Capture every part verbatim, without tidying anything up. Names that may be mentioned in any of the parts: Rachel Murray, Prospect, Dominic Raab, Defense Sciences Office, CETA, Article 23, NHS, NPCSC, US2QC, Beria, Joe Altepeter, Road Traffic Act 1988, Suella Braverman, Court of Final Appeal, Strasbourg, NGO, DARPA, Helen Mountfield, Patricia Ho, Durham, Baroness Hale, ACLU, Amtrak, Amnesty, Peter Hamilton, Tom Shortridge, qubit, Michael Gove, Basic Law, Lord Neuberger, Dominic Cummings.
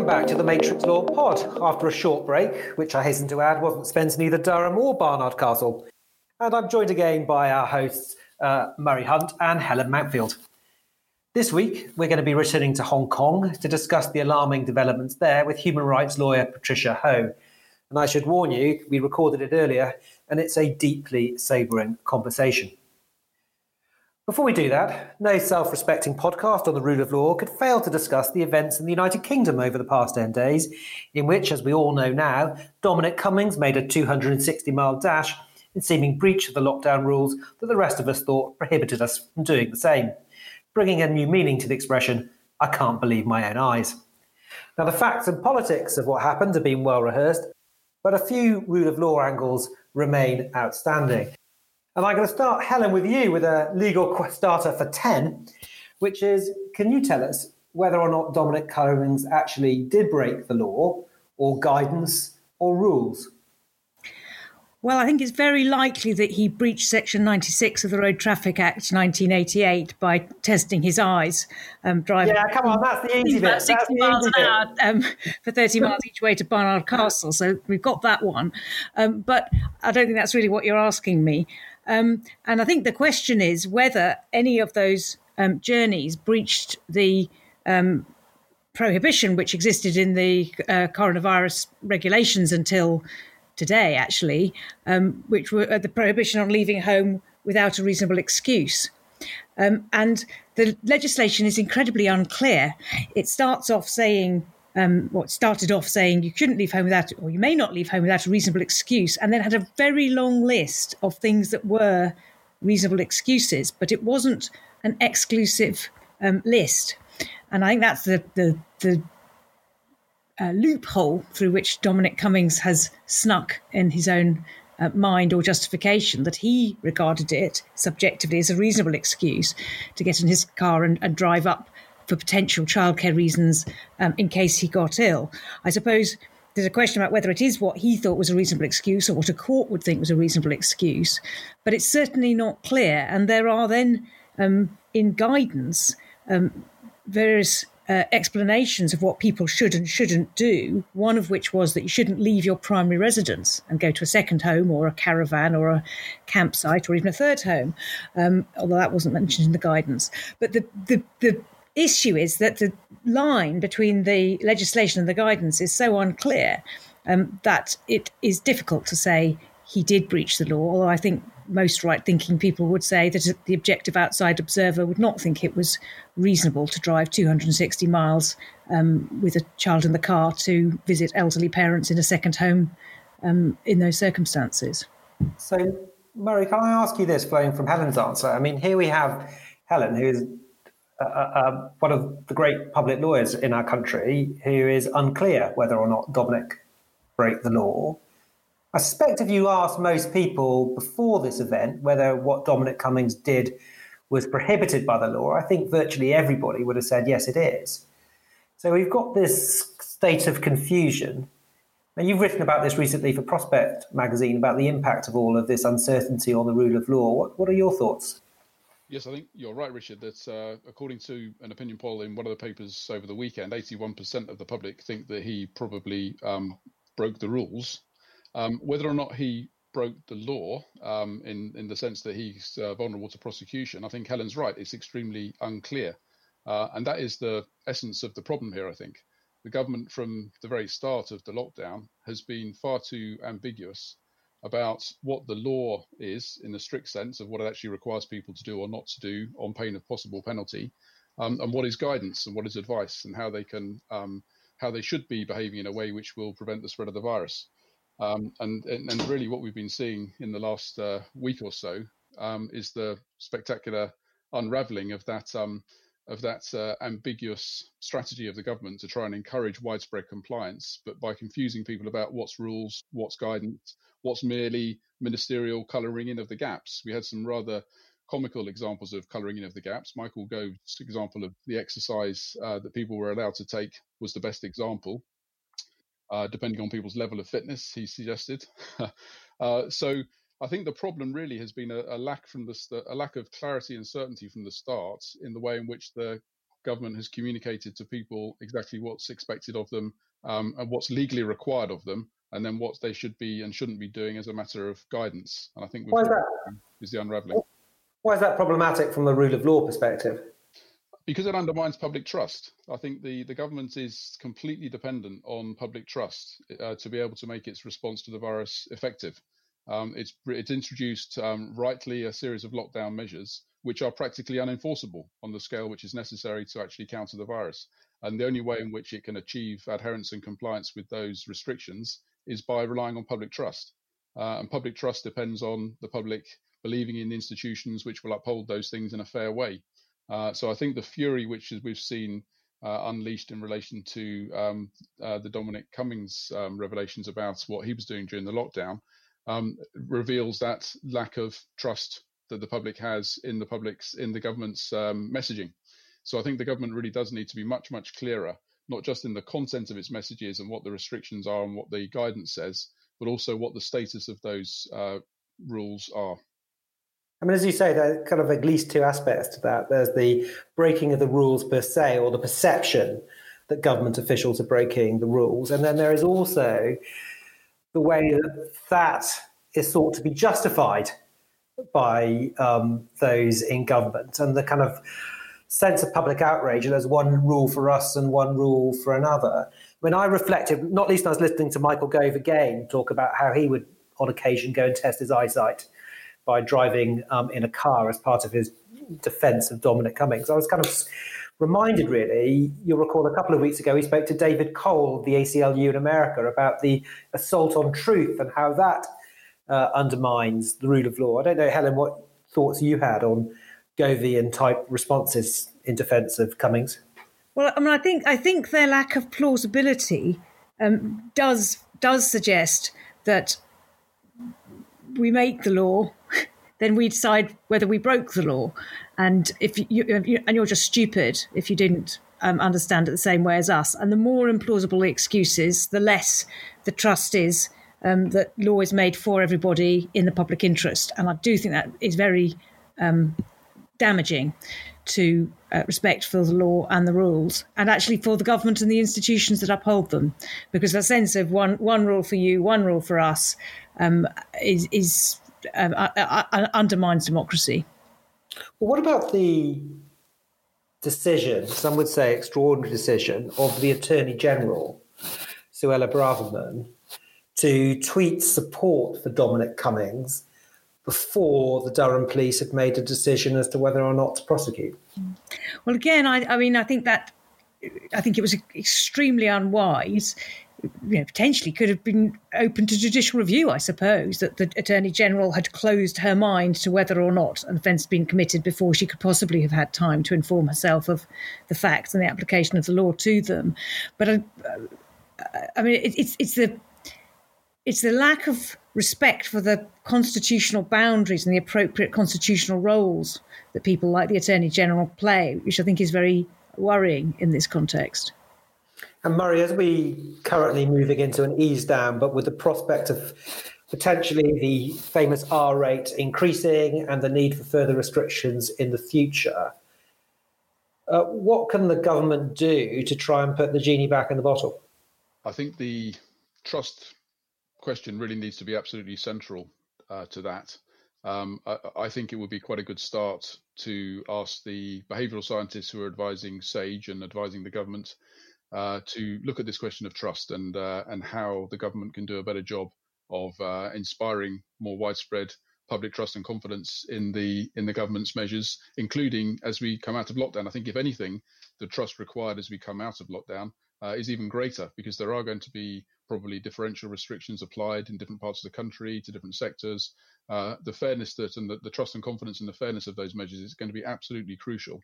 Welcome back to the Matrix Law Pod, after a short break, which I hasten to add wasn't spent in either Durham or Barnard Castle. And I'm joined again by our hosts, uh, Murray Hunt and Helen Mountfield. This week, we're going to be returning to Hong Kong to discuss the alarming developments there with human rights lawyer Patricia Ho. And I should warn you, we recorded it earlier, and it's a deeply sobering conversation. Before we do that, no self-respecting podcast on the rule of law could fail to discuss the events in the United Kingdom over the past ten days, in which, as we all know now, Dominic Cummings made a two hundred sixty mile dash in seeming breach of the lockdown rules that the rest of us thought prohibited us from doing the same, bringing a new meaning to the expression, I can't believe my own eyes. Now, the facts and politics of what happened have been well rehearsed, but a few rule of law angles remain outstanding. And I'm going to start, Helen, with you with a legal starter for ten, which is, can you tell us whether or not Dominic Cummings actually did break the law or guidance or rules? Well, I think it's very likely that he breached Section ninety-six of the Road Traffic Act nineteen eighty-eight by testing his eyes um, driving. Yeah, come on, that's the easy bit. About sixty miles an hour um, for thirty miles each way to Barnard Castle, so we've got that one. Um, but I don't think that's really what you're asking me. Um, and I think the question is whether any of those um, journeys breached the um, prohibition which existed in the uh, Coronavirus Regulations until today, actually, um, which were the prohibition on leaving home without a reasonable excuse. Um, and the legislation is incredibly unclear. It starts off saying... Um, what well, started off saying you couldn't leave home without, or you may not leave home without a reasonable excuse, and then had a very long list of things that were reasonable excuses, but it wasn't an exclusive um, list. And I think that's the the, the uh, loophole through which Dominic Cummings has snuck in his own uh, mind or justification, that he regarded it subjectively as a reasonable excuse to get in his car and, and drive up for potential childcare reasons um, in case he got ill. I suppose there's a question about whether it is what he thought was a reasonable excuse or what a court would think was a reasonable excuse, but it's certainly not clear. And there are then, um, in guidance, um, various uh, explanations of what people should and shouldn't do, one of which was that you shouldn't leave your primary residence and go to a second home or a caravan or a campsite or even a third home, um, although that wasn't mentioned in the guidance. But the the the issue is that the line between the legislation and the guidance is so unclear um, that it is difficult to say he did breach the law, although I think most right-thinking people would say that the objective outside observer would not think it was reasonable to drive two hundred sixty miles um, with a child in the car to visit elderly parents in a second home um, in those circumstances. So, Murray, can I ask you this, flowing from Helen's answer? I mean, here we have Helen, who is... Uh, uh, one of the great public lawyers in our country, who is unclear whether or not Dominic broke the law. I suspect if you asked most people before this event whether what Dominic Cummings did was prohibited by the law, I think virtually everybody would have said, yes, it is. So we've got this state of confusion. And you've written about this recently for Prospect magazine, about the impact of all of this uncertainty on the rule of law. What, what are your thoughts? Yes, I think you're right, Richard, that uh, according to an opinion poll in one of the papers over the weekend, eighty-one percent of the public think that he probably um, broke the rules. Um, whether or not he broke the law um, in, in the sense that he's uh, vulnerable to prosecution, I think Helen's right. It's extremely unclear. Uh, and that is the essence of the problem here, I think. The government from the very start of the lockdown has been far too ambiguous about what the law is in the strict sense of what it actually requires people to do or not to do on pain of possible penalty, um, and what is guidance and what is advice and how they can um, how they should be behaving in a way which will prevent the spread of the virus. Um, and, and and really what we've been seeing in the last uh, week or so um, is the spectacular unravelling of that um, of that uh, ambiguous strategy of the government to try and encourage widespread compliance, but by confusing people about what's rules, what's guidance, what's merely ministerial colouring in of the gaps. We had some rather comical examples of colouring in of the gaps. Michael Gove's example of the exercise uh, that people were allowed to take was the best example, uh, depending on people's level of fitness, he suggested. uh, so I think the problem really has been a, a lack from the a lack of clarity and certainty from the start in the way in which the government has communicated to people exactly what's expected of them um, and what's legally required of them, and then what they should be and shouldn't be doing as a matter of guidance. And I think we've is the unravelling. Why is that problematic from the rule of law perspective? Because it undermines public trust. I think the, the government is completely dependent on public trust uh, to be able to make its response to the virus effective. Um, it's, it's introduced um, rightly a series of lockdown measures which are practically unenforceable on the scale which is necessary to actually counter the virus. And the only way in which it can achieve adherence and compliance with those restrictions is by relying on public trust. Uh, and public trust depends on the public believing in institutions which will uphold those things in a fair way. Uh, so I think the fury which is, we've seen uh, unleashed in relation to um, uh, the Dominic Cummings um, revelations about what he was doing during the lockdown um, reveals that lack of trust that the public has in the public's in the government's um, messaging. So I think the government really does need to be much, much clearer, not just in the content of its messages and what the restrictions are and what the guidance says, but also what the status of those uh, rules are. I mean, as you say, there are kind of at least two aspects to that. There's the breaking of the rules per se, or the perception that government officials are breaking the rules. And then there is also the way that that is sought to be justified by um, those in government, and the kind of sense of public outrage. And there's one rule for us and one rule for another. When I reflected, not least I was listening to Michael Gove again talk about how he would on occasion go and test his eyesight by driving um, in a car as part of his defence of Dominic Cummings. I was kind of reminded, really, you'll recall a couple of weeks ago, he spoke to David Cole, the A C L U in America, about the assault on truth and how that uh, undermines the rule of law. I don't know, Helen, what thoughts you had on Govian-type responses in defence of Cummings? Well, I mean, I think I think their lack of plausibility um, does does suggest that we make the law, then we decide whether we broke the law, and if you, if you and you're just stupid if you didn't um, understand it the same way as us. And the more implausible the excuses, the less the trust is um, that law is made for everybody in the public interest. And I do think that is very um, damaging to uh, respect for the law and the rules, and actually for the government and the institutions that uphold them, because the sense of one one rule for you, one rule for us, um, is is Um, uh, uh, undermines democracy. Well, what about the decision, some would say extraordinary decision, of the Attorney General, Suella Braverman, to tweet support for Dominic Cummings before the Durham police had made a decision as to whether or not to prosecute? Well, again, I, I mean, I think that, I think it was extremely unwise. You know, potentially could have been open to judicial review, I suppose, that the Attorney General had closed her mind to whether or not an offence had been committed before she could possibly have had time to inform herself of the facts and the application of the law to them. But I, I mean, it, it's it's the it's the lack of respect for the constitutional boundaries and the appropriate constitutional roles that people like the Attorney General play, which I think is very worrying in this context. And Murray, as we currently moving into an ease down, but with the prospect of potentially the famous R rate increasing and the need for further restrictions in the future, uh, what can the government do to try and put the genie back in the bottle? I think the trust question really needs to be absolutely central uh, to that. Um, I, I think it would be quite a good start to ask the behavioural scientists who are advising SAGE and advising the government Uh, to look at this question of trust and uh, and how the government can do a better job of uh, inspiring more widespread public trust and confidence in the in the government's measures, including as we come out of lockdown. I think, if anything, the trust required as we come out of lockdown uh, is even greater, because there are going to be probably differential restrictions applied in different parts of the country to different sectors. Uh, the fairness that and the, the trust and confidence in the fairness of those measures is going to be absolutely crucial.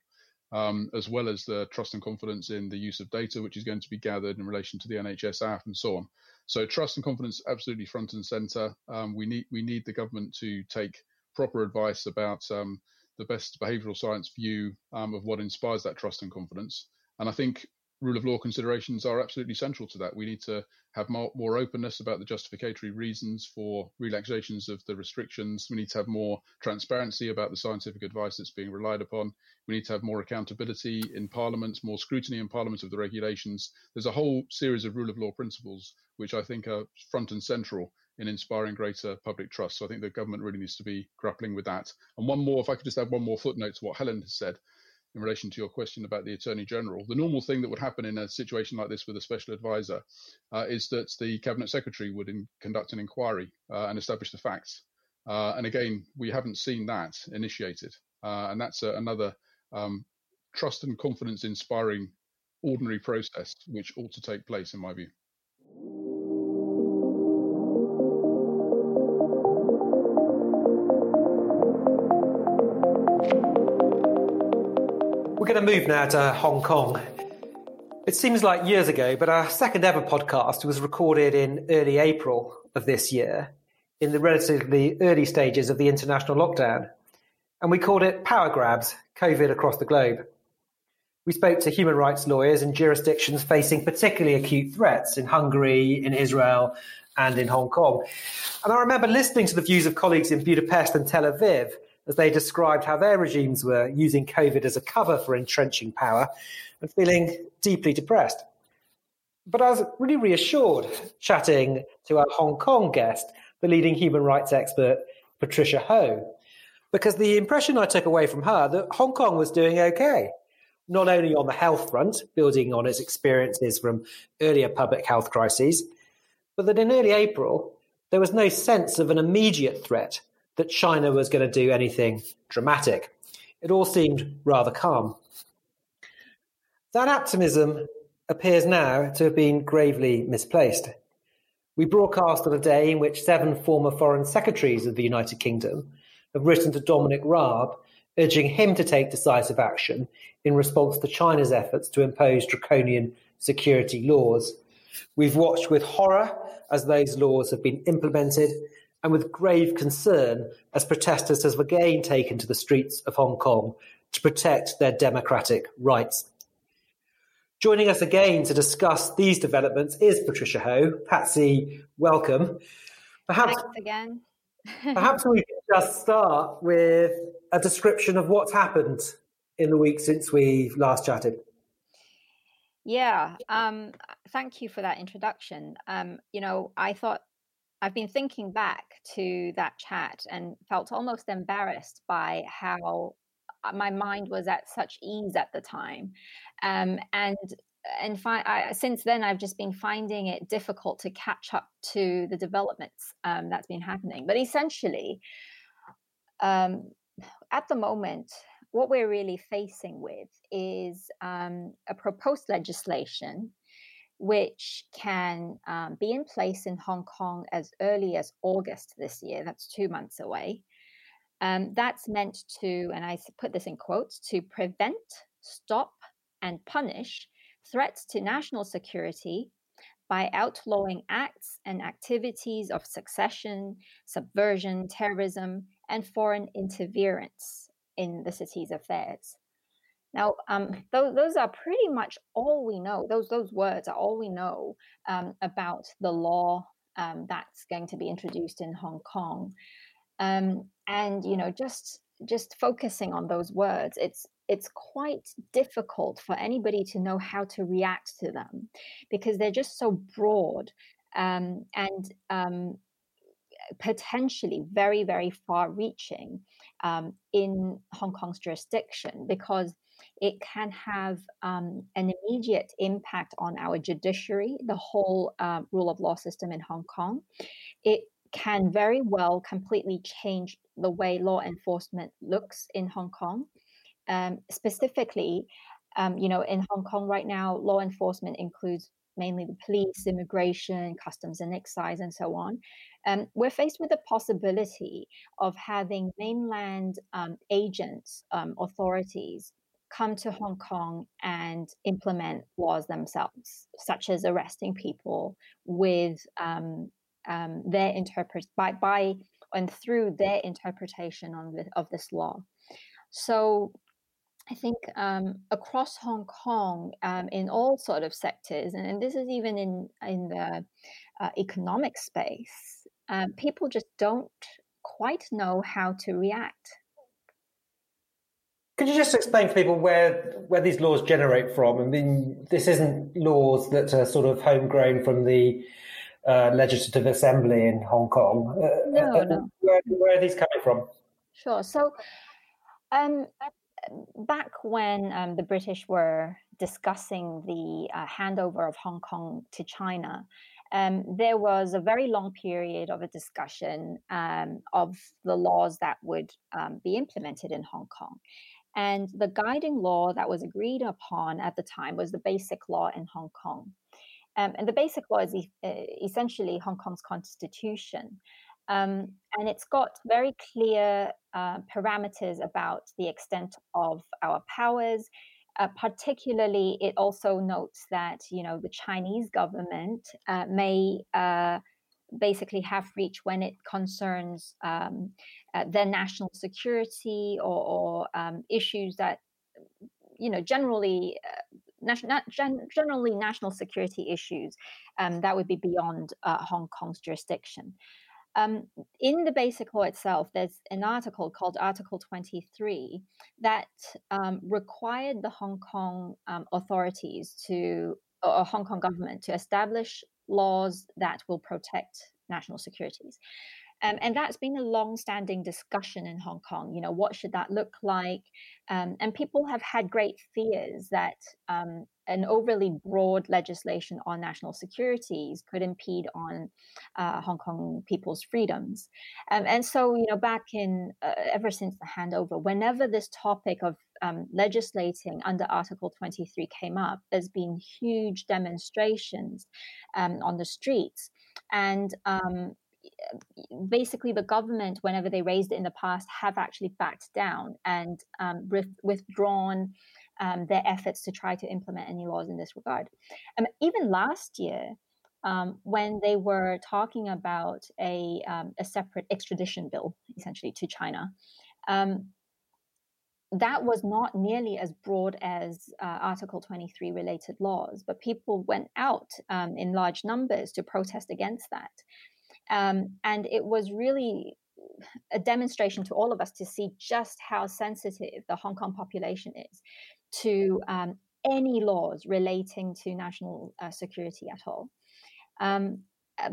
Um, as well as the trust and confidence in the use of data, which is going to be gathered in relation to the N H S app and so on. So trust and confidence absolutely front and centre. Um, we need we need the government to take proper advice about um, the best behavioural science view um, of what inspires that trust and confidence. And I think rule of law considerations are absolutely central to that. We need to have more, more openness about the justificatory reasons for relaxations of the restrictions. We need to have more transparency about the scientific advice that's being relied upon. We need to have more accountability in Parliament, more scrutiny in Parliament of the regulations. There's a whole series of rule of law principles which I think are front and central in inspiring greater public trust. So I think the government really needs to be grappling with that. And one more, if I could just add one more footnote to what Helen has said in relation to your question about the Attorney General. The normal thing that would happen in a situation like this with a special advisor uh, is that the Cabinet Secretary would in, conduct an inquiry uh, and establish the facts. Uh, and again, we haven't seen that initiated. Uh, and that's uh, another um, trust and confidence inspiring ordinary process which ought to take place in my view. We're going to move now to Hong Kong. It seems like years ago, but our second ever podcast was recorded in early April of this year, in the relatively early stages of the international lockdown. And we called it Power Grabs, COVID Across the Globe. We spoke to human rights lawyers in jurisdictions facing particularly acute threats in Hungary, in Israel, and in Hong Kong. And I remember listening to the views of colleagues in Budapest and Tel Aviv as they described how their regimes were using COVID as a cover for entrenching power and feeling deeply depressed. But I was really reassured chatting to our Hong Kong guest, the leading human rights expert, Patricia Ho, because the impression I took away from her that Hong Kong was doing okay, not only on the health front, building on its experiences from earlier public health crises, but that in early April, there was no sense of an immediate threat that China was going to do anything dramatic. It all seemed rather calm. That optimism appears now to have been gravely misplaced. We broadcast on a day in which seven former foreign secretaries of the United Kingdom have written to Dominic Raab, urging him to take decisive action in response to China's efforts to impose draconian security laws. We've watched with horror as those laws have been implemented, and with grave concern as protesters have again taken to the streets of Hong Kong to protect their democratic rights. Joining us again to discuss these developments is Patricia Ho. Patsy, welcome. Perhaps, Thanks again. Perhaps we could just start with a description of what's happened in the week since we last chatted. Yeah, um, thank you for that introduction. Um, you know, I thought I've been thinking back to that chat and felt almost embarrassed by how my mind was at such ease at the time. Um, and and fi- I, since then, I've just been finding it difficult to catch up to the developments um, that's been happening. But essentially, um, at the moment, what we're really facing with is um, a proposed legislation which can um, be in place in Hong Kong as early as August this year. That's two months away. Um, that's meant to, and I put this in quotes, to prevent, stop, and punish threats to national security by outlawing acts and activities of secession, subversion, terrorism, and foreign interference in the city's affairs. Now, um, those, those are pretty much all we know. Those those words are all we know um, about the law um, that's going to be introduced in Hong Kong. Um, and, you know, just just focusing on those words, it's it's quite difficult for anybody to know how to react to them because they're just so broad um, and um, potentially very, very far-reaching um, in Hong Kong's jurisdiction because it can have um, an immediate impact on our judiciary, the whole uh, rule of law system in Hong Kong. It can very well completely change the way law enforcement looks in Hong Kong. Um, specifically, um, you know, in Hong Kong right now, law enforcement includes mainly the police, immigration, customs and excise, and so on. Um, we're faced with the possibility of having mainland um, agents, um, authorities, come to Hong Kong and implement laws themselves, such as arresting people with um, um, their interpret by by and through their interpretation on the, of this law. So I think um, across Hong Kong, um, in all sort of sectors, and, and this is even in in the uh, economic space, um, people just don't quite know how to react. Could you just explain for people where where these laws generate from? I mean, this isn't laws that are sort of homegrown from the uh, Legislative Assembly in Hong Kong. Uh, no, uh, no. Where, where are these coming from? Sure. So, um, back when um, the British were discussing the uh, handover of Hong Kong to China, um, there was a very long period of a discussion um, of the laws that would um, be implemented in Hong Kong. And the guiding law that was agreed upon at the time was the Basic Law in Hong Kong. Um, and the Basic Law is e- essentially Hong Kong's constitution. Um, and it's got very clear uh, parameters about the extent of our powers. Uh, particularly, it also notes that, you know, the Chinese government uh, may uh, basically have reach when it concerns um, uh, their national security or, or um, issues that, you know, generally, uh, nation, not gen- generally national security issues um, that would be beyond uh, Hong Kong's jurisdiction. Um, in the Basic Law itself, there's an article called Article twenty-three that um, required the Hong Kong um, authorities to, or Hong Kong government, to establish laws that will protect national securities. Um, and that's been a long-standing discussion in Hong Kong. You know, what should that look like? Um, and people have had great fears that um, an overly broad legislation on national securities could impede on uh, Hong Kong people's freedoms. Um, and so, you know, back in, uh, ever since the handover, whenever this topic of um, legislating under Article twenty-three came up, there's been huge demonstrations um, on the streets. And um basically, the government, whenever they raised it in the past, have actually backed down and um, re- withdrawn um, their efforts to try to implement any laws in this regard. Um, even last year, um, when they were talking about a um, a separate extradition bill, essentially, to China, um, that was not nearly as broad as uh, Article twenty-three related laws, but people went out um, in large numbers to protest against that. Um, and it was really a demonstration to all of us to see just how sensitive the Hong Kong population is to um, any laws relating to national uh, security at all. Um,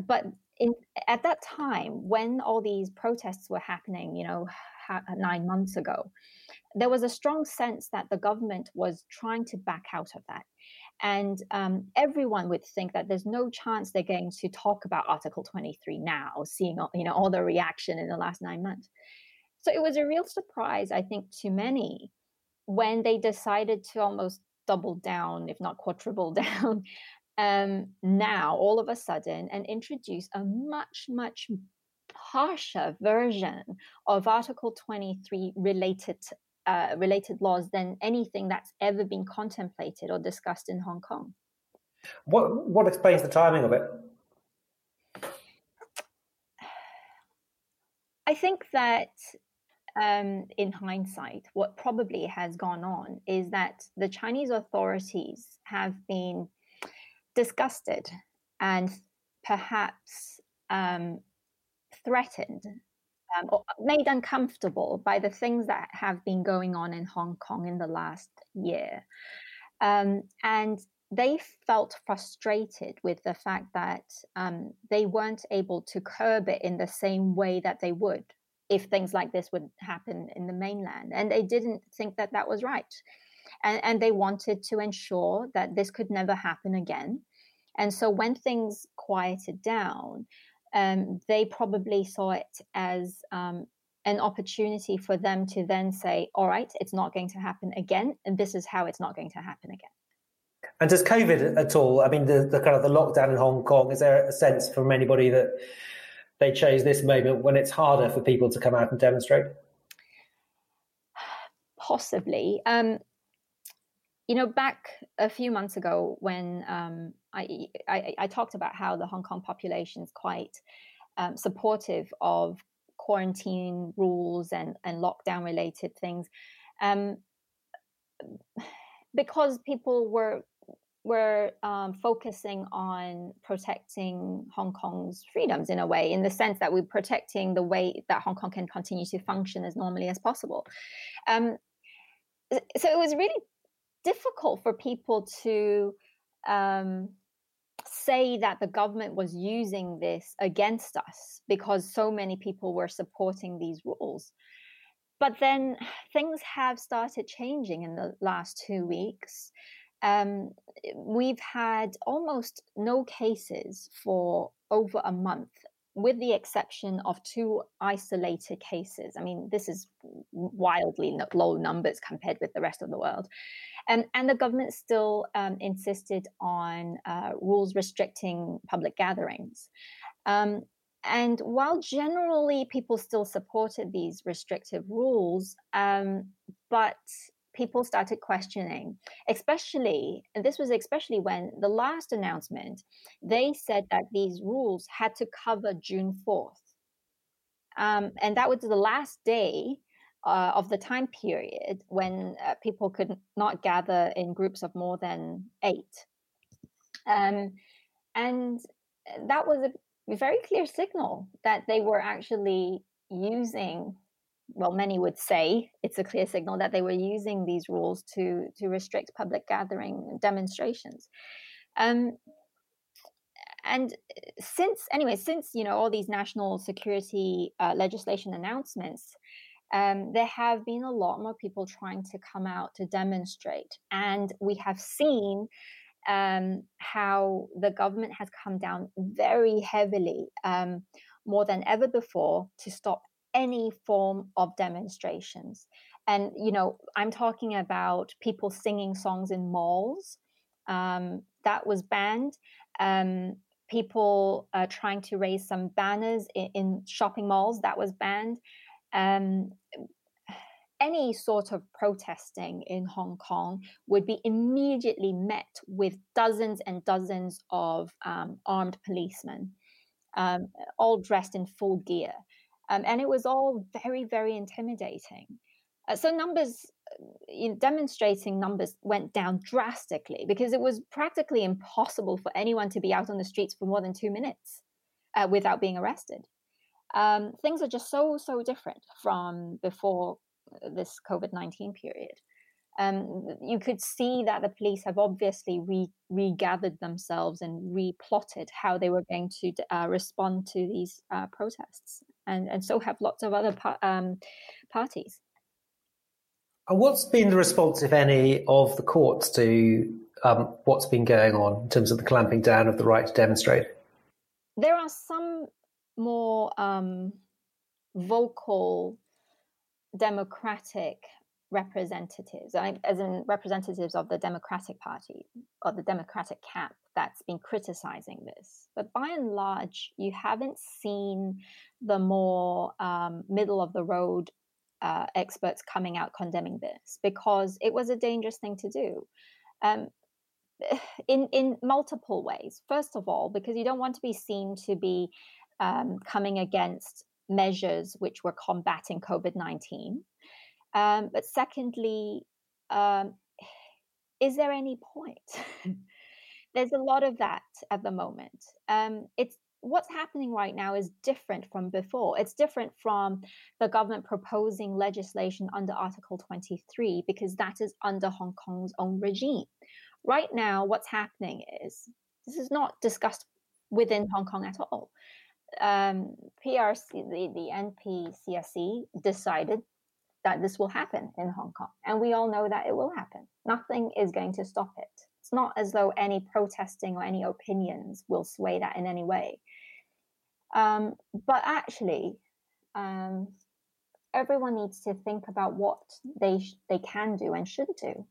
but in, at that time, when all these protests were happening, you know, ha- nine months ago, there was a strong sense that the government was trying to back out of that. And um, everyone would think that there's no chance they're going to talk about Article twenty-three now, seeing all, you know, all the reaction in the last nine months. So it was a real surprise, I think, to many when they decided to almost double down, if not quadruple down, um, now all of a sudden and introduce a much, much harsher version of Article twenty-three related to Uh, related laws than anything that's ever been contemplated or discussed in Hong Kong. What what explains the timing of it? I think that um, in hindsight, what probably has gone on is that the Chinese authorities have been disgusted and perhaps um, threatened Um, or made uncomfortable by the things that have been going on in Hong Kong in the last year. Um, and they felt frustrated with the fact that um, they weren't able to curb it in the same way that they would if things like this would happen in the mainland. And they didn't think that that was right. And, and they wanted to ensure that this could never happen again. And so when things quieted down, Um, they probably saw it as um, an opportunity for them to then say, all right, it's not going to happen again, and this is how it's not going to happen again. And does COVID at all, I mean, the, the kind of the lockdown in Hong Kong, is there a sense from anybody that they chose this moment when it's harder for people to come out and demonstrate? Possibly. Um, you know, back a few months ago when um, I, I, I talked about how the Hong Kong population is quite um, supportive of quarantine rules and, and lockdown related things. Um, because people were were um, focusing on protecting Hong Kong's freedoms in a way, in the sense that we're protecting the way that Hong Kong can continue to function as normally as possible. Um, so it was really difficult for people to um, say that the government was using this against us, because so many people were supporting these rules. But then things have started changing in the last two weeks. Um, we've had almost no cases for over a month, with the exception of two isolated cases. I mean, this is wildly low numbers compared with the rest of the world. Um, and the government still um, insisted on uh, rules restricting public gatherings. Um, and while generally people still supported these restrictive rules, um, but people started questioning, especially, and this was especially when the last announcement, they said that these rules had to cover June fourth. Um, and that was the last day uh, of the time period when uh, people could not gather in groups of more than eight. Um, and that was a very clear signal that they were actually using, well, many would say it's a clear signal that they were using these rules to to restrict public gathering demonstrations. Um, and since, anyway, since, you know, all these national security uh, legislation announcements, um, there have been a lot more people trying to come out to demonstrate. And we have seen um, how the government has come down very heavily, um, more than ever before, to stop any form of demonstrations. And, you know, I'm talking about people singing songs in malls. Um, that was banned. Um, people uh, trying to raise some banners in, in shopping malls. That was banned. Um, any sort of protesting in Hong Kong would be immediately met with dozens and dozens of um, armed policemen, um, all dressed in full gear. Um, and it was all very, very intimidating. Uh, so numbers, in demonstrating numbers went down drastically, because it was practically impossible for anyone to be out on the streets for more than two minutes uh, without being arrested. Um, things are just so, so different from before this COVID nineteen period. Um, you could see that the police have obviously re- regathered themselves and replotted how they were going to uh, respond to these uh, protests, and, and so have lots of other pa- um, parties. And what's been the response, if any, of the courts to um, what's been going on in terms of the clamping down of the right to demonstrate? There are some more um, vocal democratic representatives, as in representatives of the Democratic Party or the Democratic camp, that's been criticizing this. But by and large, you haven't seen the more um, middle of the road uh, experts coming out condemning this, because it was a dangerous thing to do um, in, in multiple ways. First of all, because you don't want to be seen to be um, coming against measures which were combating COVID nineteen. Um, but secondly, um, is there any point? There's a lot of that at the moment. Um, it's what's happening right now is different from before. It's different from the government proposing legislation under Article twenty-three, because that is under Hong Kong's own regime. Right now, what's happening is this is not discussed within Hong Kong at all. Um, P R C, the, the N P C S C decided that this will happen in Hong Kong. And we all know that it will happen. Nothing is going to stop it. It's not as though any protesting or any opinions will sway that in any way. Um, but actually, um, everyone needs to think about what they sh- they can do and should do.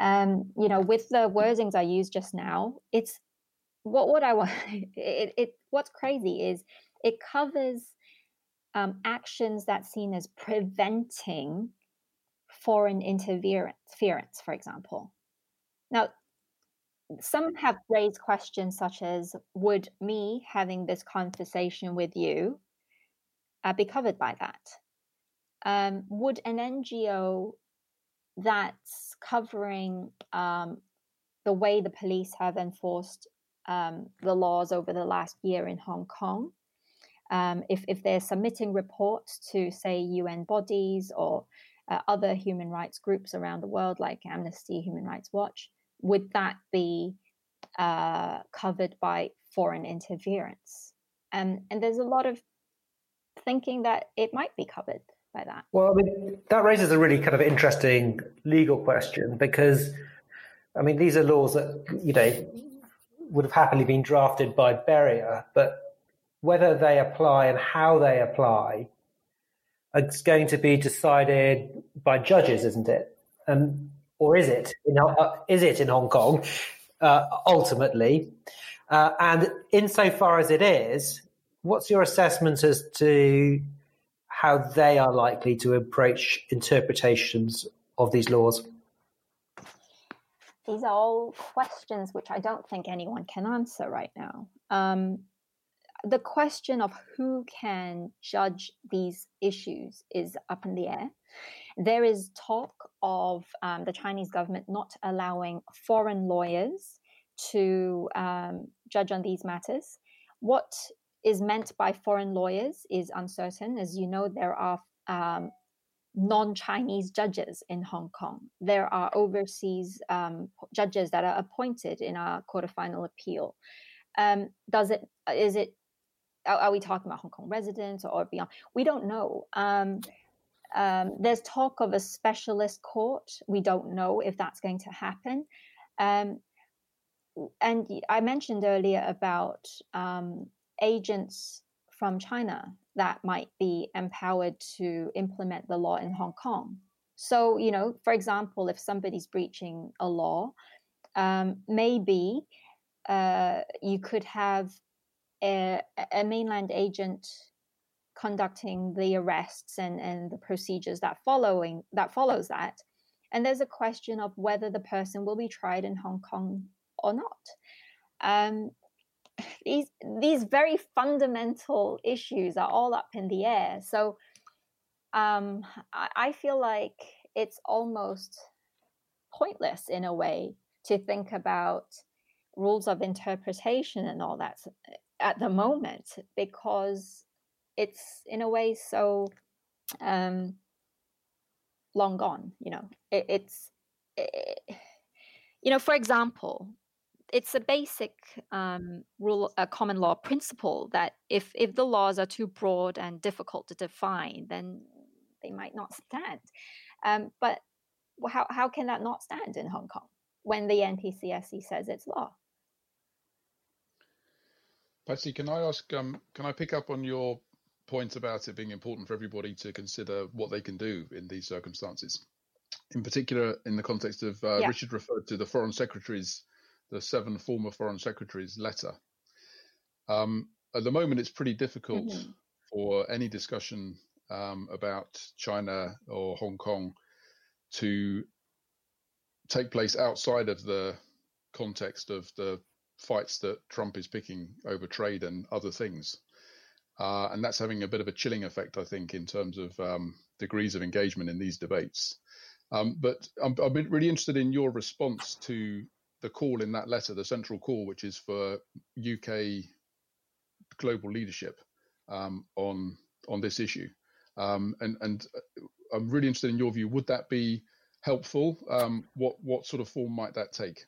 Um, you know, with the wordings I used just now, it's what would I want? it, it what's crazy is it covers Um, actions that's seen as preventing foreign interference, for example. Now, some have raised questions such as, would me having this conversation with you uh, be covered by that? Um, would an N G O that's covering um, the way the police have enforced um, the laws over the last year in Hong Kong. Um, if, if they're submitting reports to, say, U N bodies or uh, other human rights groups around the world, like Amnesty, Human Rights Watch, would that be uh, covered by foreign interference? Um, and there's a lot of thinking that it might be covered by that. Well, I mean, that raises a really kind of interesting legal question because, I mean, these are laws that, you know, would have happily been drafted by Beria, but whether they apply and how they apply, it's going to be decided by judges, isn't it? And or is it? In, uh, is it in Hong Kong uh, ultimately? Uh, and insofar as it is, what's your assessment as to how they are likely to approach interpretations of these laws? These are all questions which I don't think anyone can answer right now. Um, The question of who can judge these issues is up in the air. There is talk of um, the Chinese government not allowing foreign lawyers to um, judge on these matters. What is meant by foreign lawyers is uncertain. As you know, there are um, non-Chinese judges in Hong Kong. There are overseas um, judges that are appointed in our Court of Final Appeal. Um, does it? Is it? Are we talking about Hong Kong residents or beyond? We don't know. Um, um, there's talk of a specialist court. We don't know if that's going to happen. Um, and I mentioned earlier about um, agents from China that might be empowered to implement the law in Hong Kong. So, you know, for example, if somebody's breaching a law, um, maybe uh, you could have A, a mainland agent conducting the arrests and, and the procedures that following that follows that. And there's a question of whether the person will be tried in Hong Kong or not. Um, these these very fundamental issues are all up in the air. So um, I, I feel like it's almost pointless in a way to think about rules of interpretation and all that at the moment, because it's in a way so um, long gone. You know, it, it's it, you know, for example, it's a basic um, rule, a common law principle that if if the laws are too broad and difficult to define, then they might not stand. Um, but how how can that not stand in Hong Kong when the N P C S C says it's law? Patsy, can I ask, um, can I pick up on your point about it being important for everybody to consider what they can do in these circumstances? In particular, in the context of, uh, yeah. Richard referred to the Foreign Secretary's, the seven former Foreign Secretaries' letter. Um, at the moment, it's pretty difficult mm-hmm. for any discussion um, about China or Hong Kong to take place outside of the context of the fights that Trump is picking over trade and other things. Uh, and that's having a bit of a chilling effect, I think, in terms of um, degrees of engagement in these debates. Um, but I'm, I've been really interested in your response to the call in that letter, the central call, which is for U K global leadership um, on on this issue. Um, and, and I'm really interested in your view. Would that be helpful? Um, what, what sort of form might that take?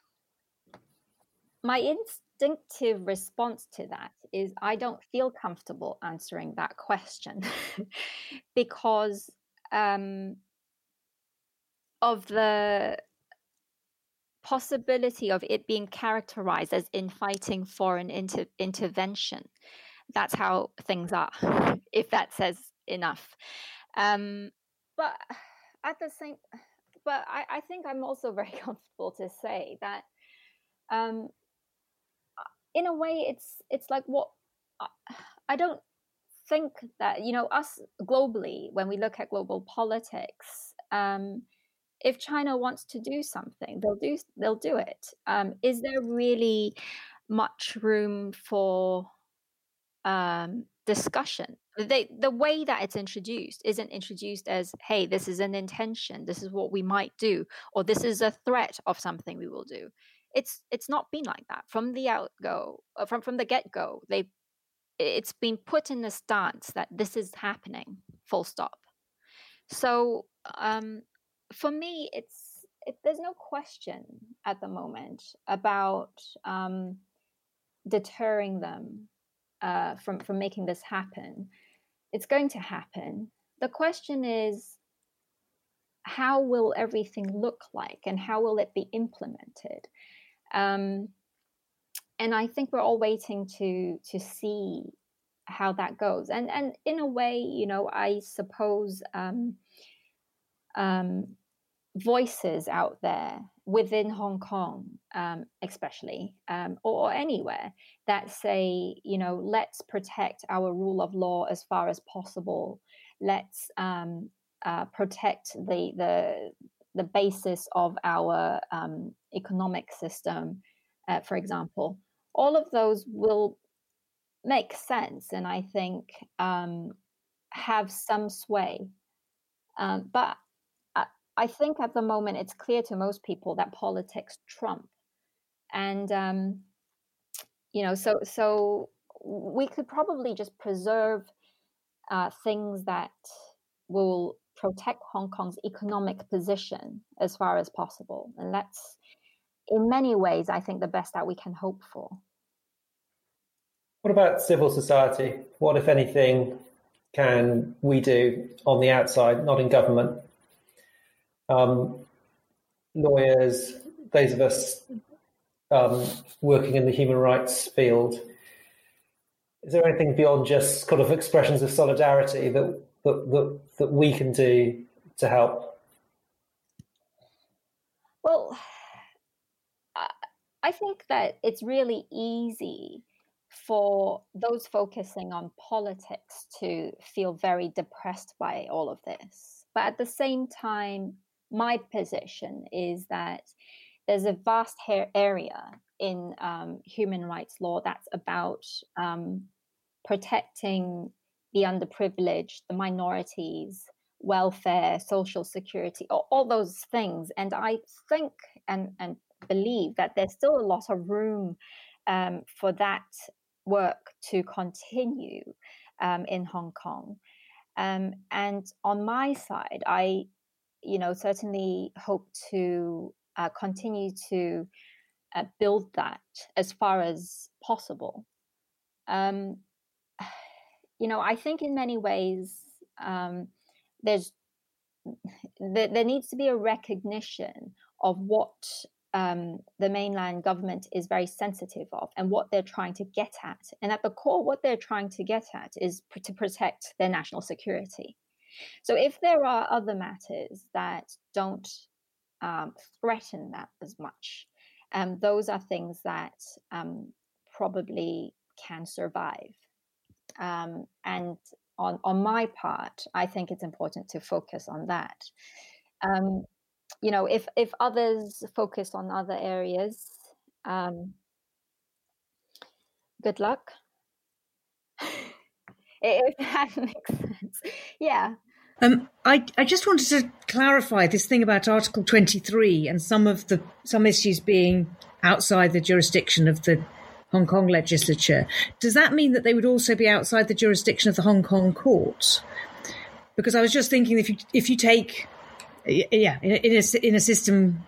My instinctive response to that is I don't feel comfortable answering that question because um, of the possibility of it being characterized as inviting foreign inter- intervention. That's how things are, if that says enough. Um, but at the same, but I, I think I'm also very comfortable to say that um, in a way, it's it's like what I don't think that, you know, us globally, when we look at global politics, um, if China wants to do something, they'll do they'll do it. Um, is there really much room for um, discussion. They, the way that it's introduced isn't introduced as, hey, this is an intention, this is what we might do, or this is a threat of something we will do. It's it's not been like that. From the outgo, from, from the get-go, they it's been put in a stance that this is happening, full stop. So um, for me, it's it, there's no question at the moment about um, deterring them uh, from, from making this happen. It's going to happen. The question is, how will everything look like and how will it be implemented? Um, and I think we're all waiting to to see how that goes. And and in a way, you know, I suppose um, um, voices out there within Hong Kong, um, especially, um, or, or anywhere, that say, you know, let's protect our rule of law as far as possible. Let's um, uh, protect the the the basis of our um, economic system, uh, for example. All of those will make sense and I think um, have some sway. Um, but I, I think at the moment it's clear to most people that politics trump. And, um, you know, so so we could probably just preserve uh, things that will protect Hong Kong's economic position as far as possible. And that's, in many ways, I think the best that we can hope for. What about civil society? What, if anything, can we do on the outside, not in government? Um, lawyers, those of us um, working in the human rights field, is there anything beyond just kind of expressions of solidarity that That, that that we can do to help? Well, I think that it's really easy for those focusing on politics to feel very depressed by all of this. But at the same time, my position is that there's a vast area in um, human rights law that's about um, protecting the underprivileged, the minorities, welfare, social security, all, all those things. And I think and, and believe that there's still a lot of room um, for that work to continue um, in Hong Kong. Um, and on my side, I, you know, certainly hope to uh, continue to uh, build that as far as possible. Um, You know, I think in many ways um, there's there, there needs to be a recognition of what um, the mainland government is very sensitive of and what they're trying to get at. And at the core, what they're trying to get at is pr- to protect their national security. So if there are other matters that don't um, threaten that as much, um, those are things that um, probably can survive. Um, and on, on my part, I think it's important to focus on that. Um, you know, if, if others focus on other areas, um, good luck. If that makes sense. Yeah. Um, I, I just wanted to clarify this thing about Article twenty-three and some of the some issues being outside the jurisdiction of the Hong Kong legislature. Does that mean that they would also be outside the jurisdiction of the Hong Kong courts? Because I was just thinking, if you if you take, yeah, in a, in a, in a system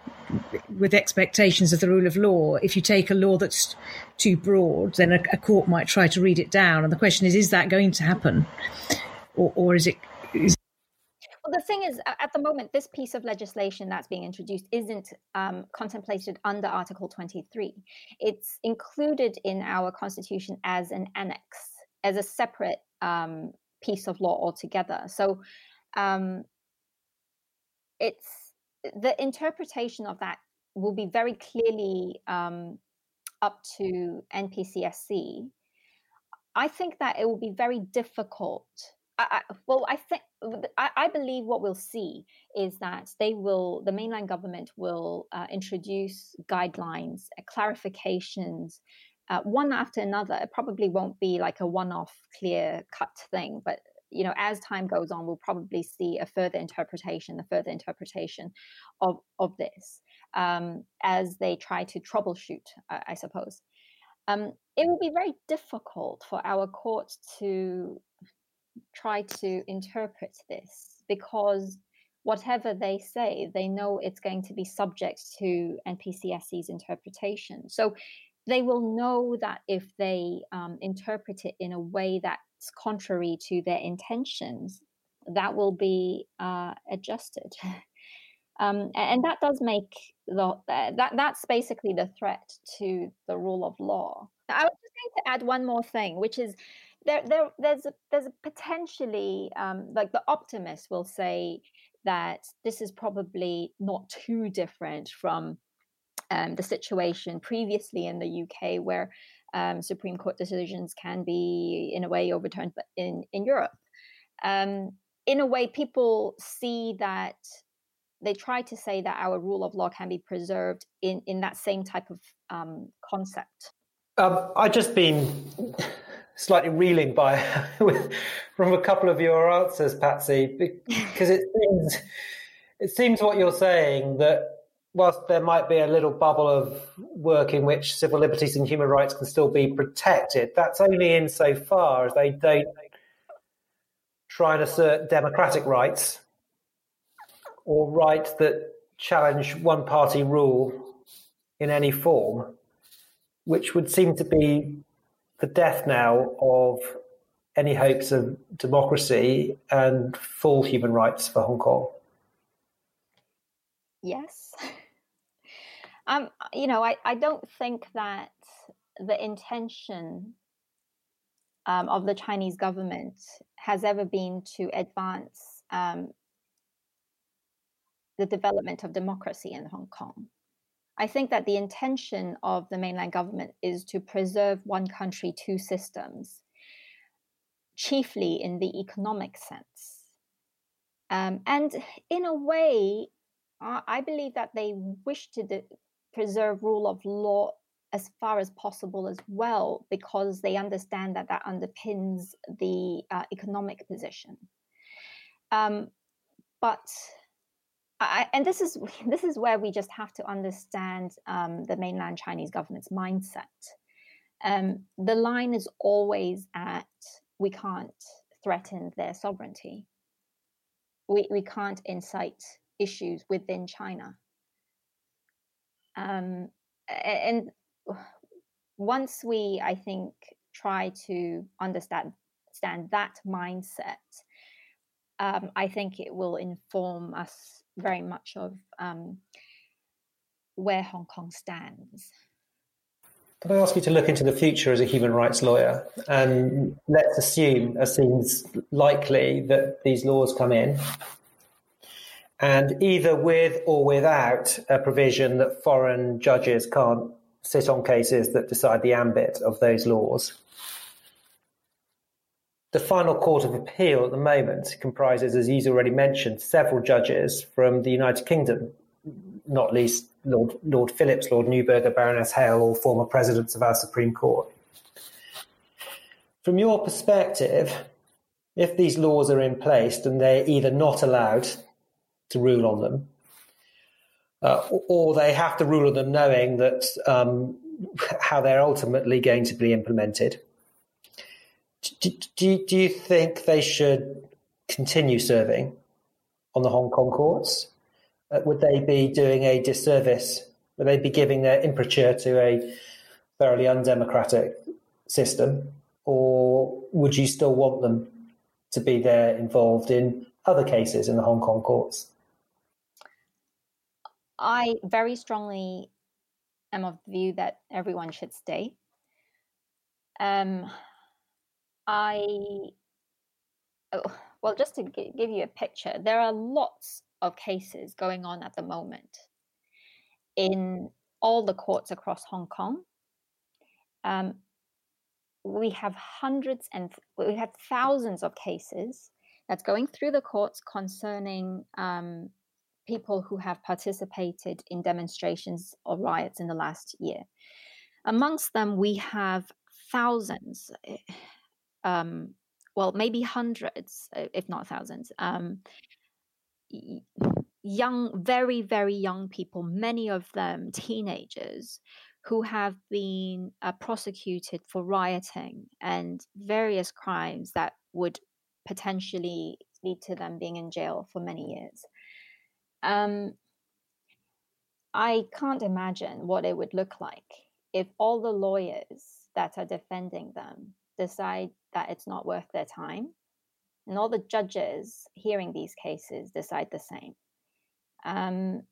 with expectations of the rule of law, if you take a law that's too broad, then a, a court might try to read it down. And the question is, is that going to happen, or or is it? Is Well, the thing is, at the moment, this piece of legislation that's being introduced isn't um, contemplated under Article twenty-three. It's included in our Constitution as an annex, as a separate um, piece of law altogether. So um, it's the interpretation of that will be very clearly um, up to N P C S C. I think that it will be very difficult. I, well, I think I, I believe what we'll see is that they will, the mainland government will uh, introduce guidelines, uh, clarifications, uh, one after another. It probably won't be like a one-off clear-cut thing, but you know, as time goes on, we'll probably see a further interpretation, a further interpretation of, of this um, as they try to troubleshoot, uh, I suppose. Um, it will be very difficult for our courts to try to interpret this because whatever they say, they know it's going to be subject to N P C S C's interpretation. So they will know that if they um, interpret it in a way that contrary to their intentions, that will be uh, adjusted. um, and that does make the, that that's basically the threat to the rule of law. I was just going to add one more thing, which is there, there there's a, there's a potentially um, like the optimist will say that this is probably not too different from Um, the situation previously in the U K where um, Supreme Court decisions can be in a way overturned, but in, in Europe. Um, in a way, people see that they try to say that our rule of law can be preserved in, in that same type of um, concept. Um, I've just been slightly reeling by from a couple of your answers, Patsy, because it seems it seems what you're saying that whilst there might be a little bubble of work in which civil liberties and human rights can still be protected, that's only insofar as they don't try and assert democratic rights or rights that challenge one-party rule in any form, which would seem to be the death knell of any hopes of democracy and full human rights for Hong Kong. Yes. Um, you know, I, I don't think that the intention um, of the Chinese government has ever been to advance um, the development of democracy in Hong Kong. I think that the intention of the mainland government is to preserve one country, two systems, chiefly in the economic sense. Um, and in a way, I believe that they wish to de- preserve rule of law as far as possible as well, because they understand that that underpins the uh, economic position. Um, but I, and this is this is where we just have to understand um, the mainland Chinese government's mindset. Um, the line is always at we can't threaten their sovereignty. We we can't incite issues within China. Um, and once we, I think, try to understand, understand that mindset, um, I think it will inform us very much of um, where Hong Kong stands. Can I ask you to look into the future as a human rights lawyer? And let's assume, as seems likely, that these laws come in, and either with or without a provision that foreign judges can't sit on cases that decide the ambit of those laws. The final Court of Appeal at the moment comprises, as you've already mentioned, several judges from the United Kingdom, not least Lord, Lord Phillips, Lord Neuberger, Baroness Hale, all former presidents of our Supreme Court. From your perspective, if these laws are in place and they're either not allowed to rule on them, uh, or they have to rule on them knowing that um, how they're ultimately going to be implemented, Do, do, do you think they should continue serving on the Hong Kong courts? Uh, would they be doing a disservice? Would they be giving their imprimatur to a thoroughly undemocratic system? Or would you still want them to be there involved in other cases in the Hong Kong courts? I very strongly am of the view that everyone should stay. Um, I, oh, well, just to g- give you a picture, there are lots of cases going on at the moment in all the courts across Hong Kong. Um, we have hundreds and we have thousands of cases that's going through the courts concerning um, people who have participated in demonstrations or riots in the last year. Amongst them, we have thousands, um, well, maybe hundreds, if not thousands, um, young, very, very young people, many of them teenagers, who have been uh, prosecuted for rioting and various crimes that would potentially lead to them being in jail for many years. Um, I can't imagine what it would look like if all the lawyers that are defending them decide that it's not worth their time, and all the judges hearing these cases decide the same. Um,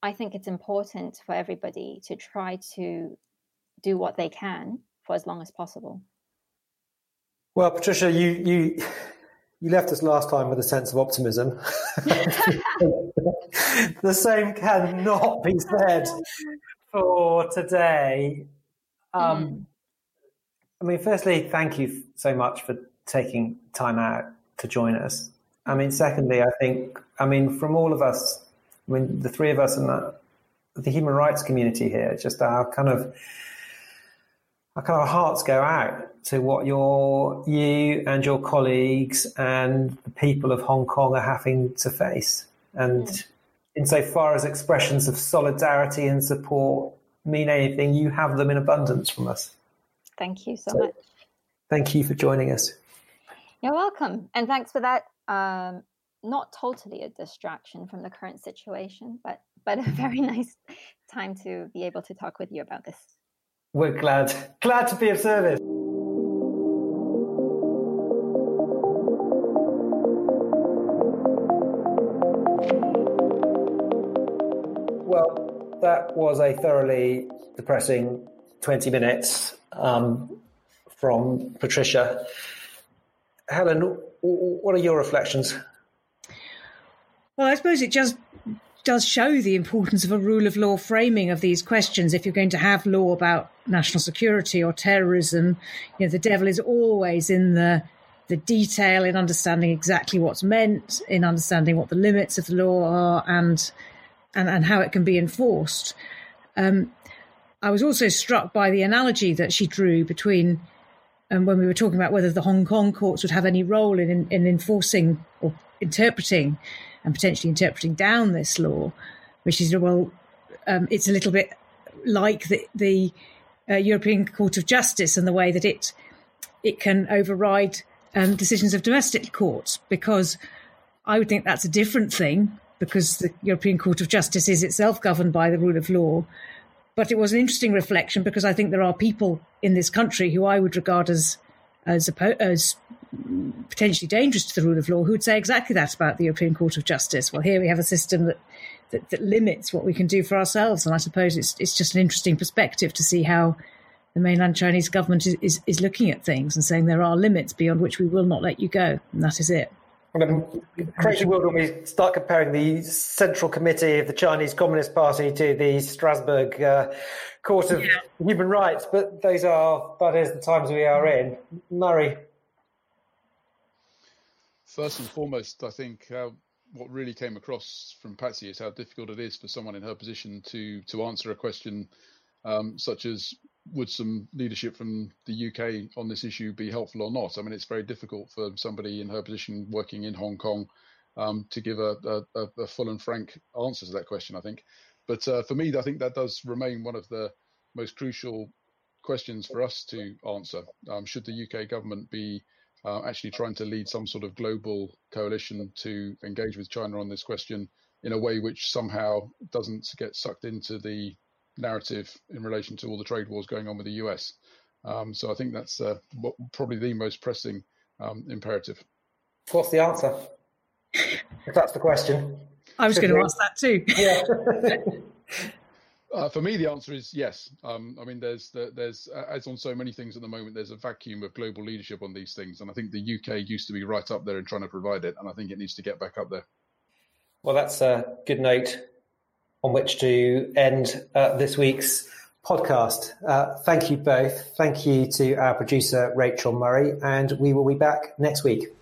I think it's important for everybody to try to do what they can for as long as possible. Well, Patricia, you you you left us last time with a sense of optimism. The same cannot be said for today. Um, mm. I mean, firstly, thank you so much for taking time out to join us. I mean, secondly, I think, I mean, from all of us, I mean, the three of us in the, the human rights community here, just our kind of our kind of hearts go out to what your you and your colleagues and the people of Hong Kong are having to face. And mm. insofar as expressions of solidarity and support mean anything, you have them in abundance from us. Thank you so, so much. Thank you for joining us. You're welcome. And thanks for that. Um... Not totally a distraction from the current situation, but but a very nice time to be able to talk with you about this. We're glad, glad to be of service. Well, that was a thoroughly depressing twenty minutes um, from Patricia. Helen, what are your reflections? Well, I suppose it just does show the importance of a rule of law framing of these questions. If you're going to have law about national security or terrorism, you know, the devil is always in the the detail, in understanding exactly what's meant, in understanding what the limits of the law are, and and, and how it can be enforced. Um, I was also struck by the analogy that she drew between um, when we were talking about whether the Hong Kong courts would have any role in in, in enforcing or interpreting and potentially interpreting down this law, which is, well, um, it's a little bit like the, the uh, European Court of Justice and the way that it it can override um, decisions of domestic courts, because I would think that's a different thing, because the European Court of Justice is itself governed by the rule of law. But it was an interesting reflection, because I think there are people in this country who I would regard as as as potentially dangerous to the rule of law, who would say exactly that about the European Court of Justice. Well, here we have a system that, that, that limits what we can do for ourselves. And I suppose it's it's just an interesting perspective to see how the mainland Chinese government is, is, is looking at things and saying there are limits beyond which we will not let you go. And that is it. Well, the crazy world when we start comparing the Central Committee of the Chinese Communist Party to the Strasbourg uh, Court of yeah. Human Rights. But those are, that is the times we are in. Murray. First and foremost, I think uh, what really came across from Patsy is how difficult it is for someone in her position to to answer a question um, such as, would some leadership from the U K on this issue be helpful or not? I mean, it's very difficult for somebody in her position working in Hong Kong um, to give a, a, a full and frank answer to that question, I think. But uh, for me, I think that does remain one of the most crucial questions for us to answer. Um, should the U K government be Uh, actually trying to lead some sort of global coalition to engage with China on this question in a way which somehow doesn't get sucked into the narrative in relation to all the trade wars going on with the U S. Um, so I think that's uh, what, probably the most pressing um, imperative. What's the answer? If that's the question. I was going to ask that too. Yeah. Uh, for me, the answer is yes. Um, I mean, there's, there's, as on so many things at the moment, there's a vacuum of global leadership on these things. And I think the U K used to be right up there in trying to provide it. And I think it needs to get back up there. Well, that's a good note on which to end uh, this week's podcast. Uh, thank you both. Thank you to our producer, Rachel Murray. And we will be back next week.